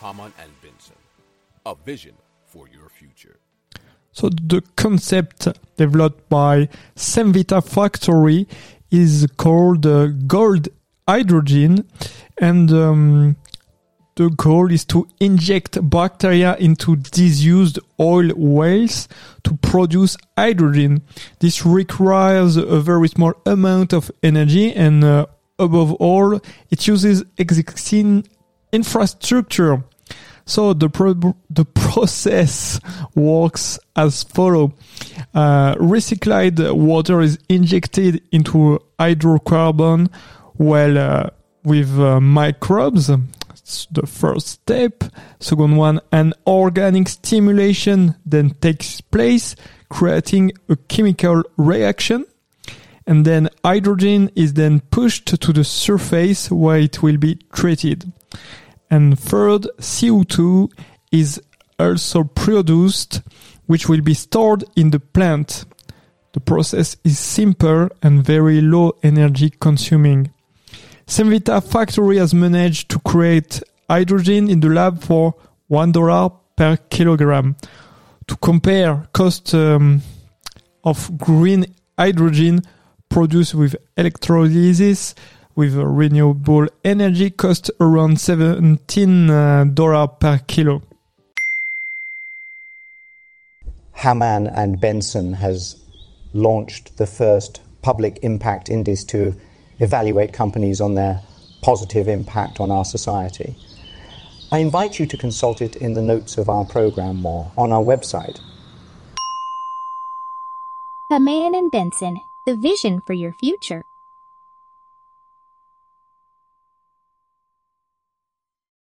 Hamann and Benson, a vision for your future. So the concept developed by Cemvita Factory is called gold hydrogen, and the goal is to inject bacteria into disused oil wells to produce hydrogen. This requires a very small amount of energy, and above all, it uses existing infrastructure. So the process works as follows. Recycled water is injected into hydrocarbon with microbes. It's the first step. Second one, an organic stimulation then takes place, creating a chemical reaction. And then hydrogen is then pushed to the surface where it will be treated. And third, CO2 is also produced, which will be stored in the plant. The process is simple and very low energy consuming. Cemvita Factory has managed to create hydrogen in the lab for $1 per kilogram. To compare, cost of green hydrogen produced with electrolysis with renewable energy cost around $17 per kilo. Hamann and Benson has launched the first public impact index to evaluate companies on their positive impact on our society. I invite you to consult it in the notes of our program or on our website. Hamann and Benson, the vision for your future.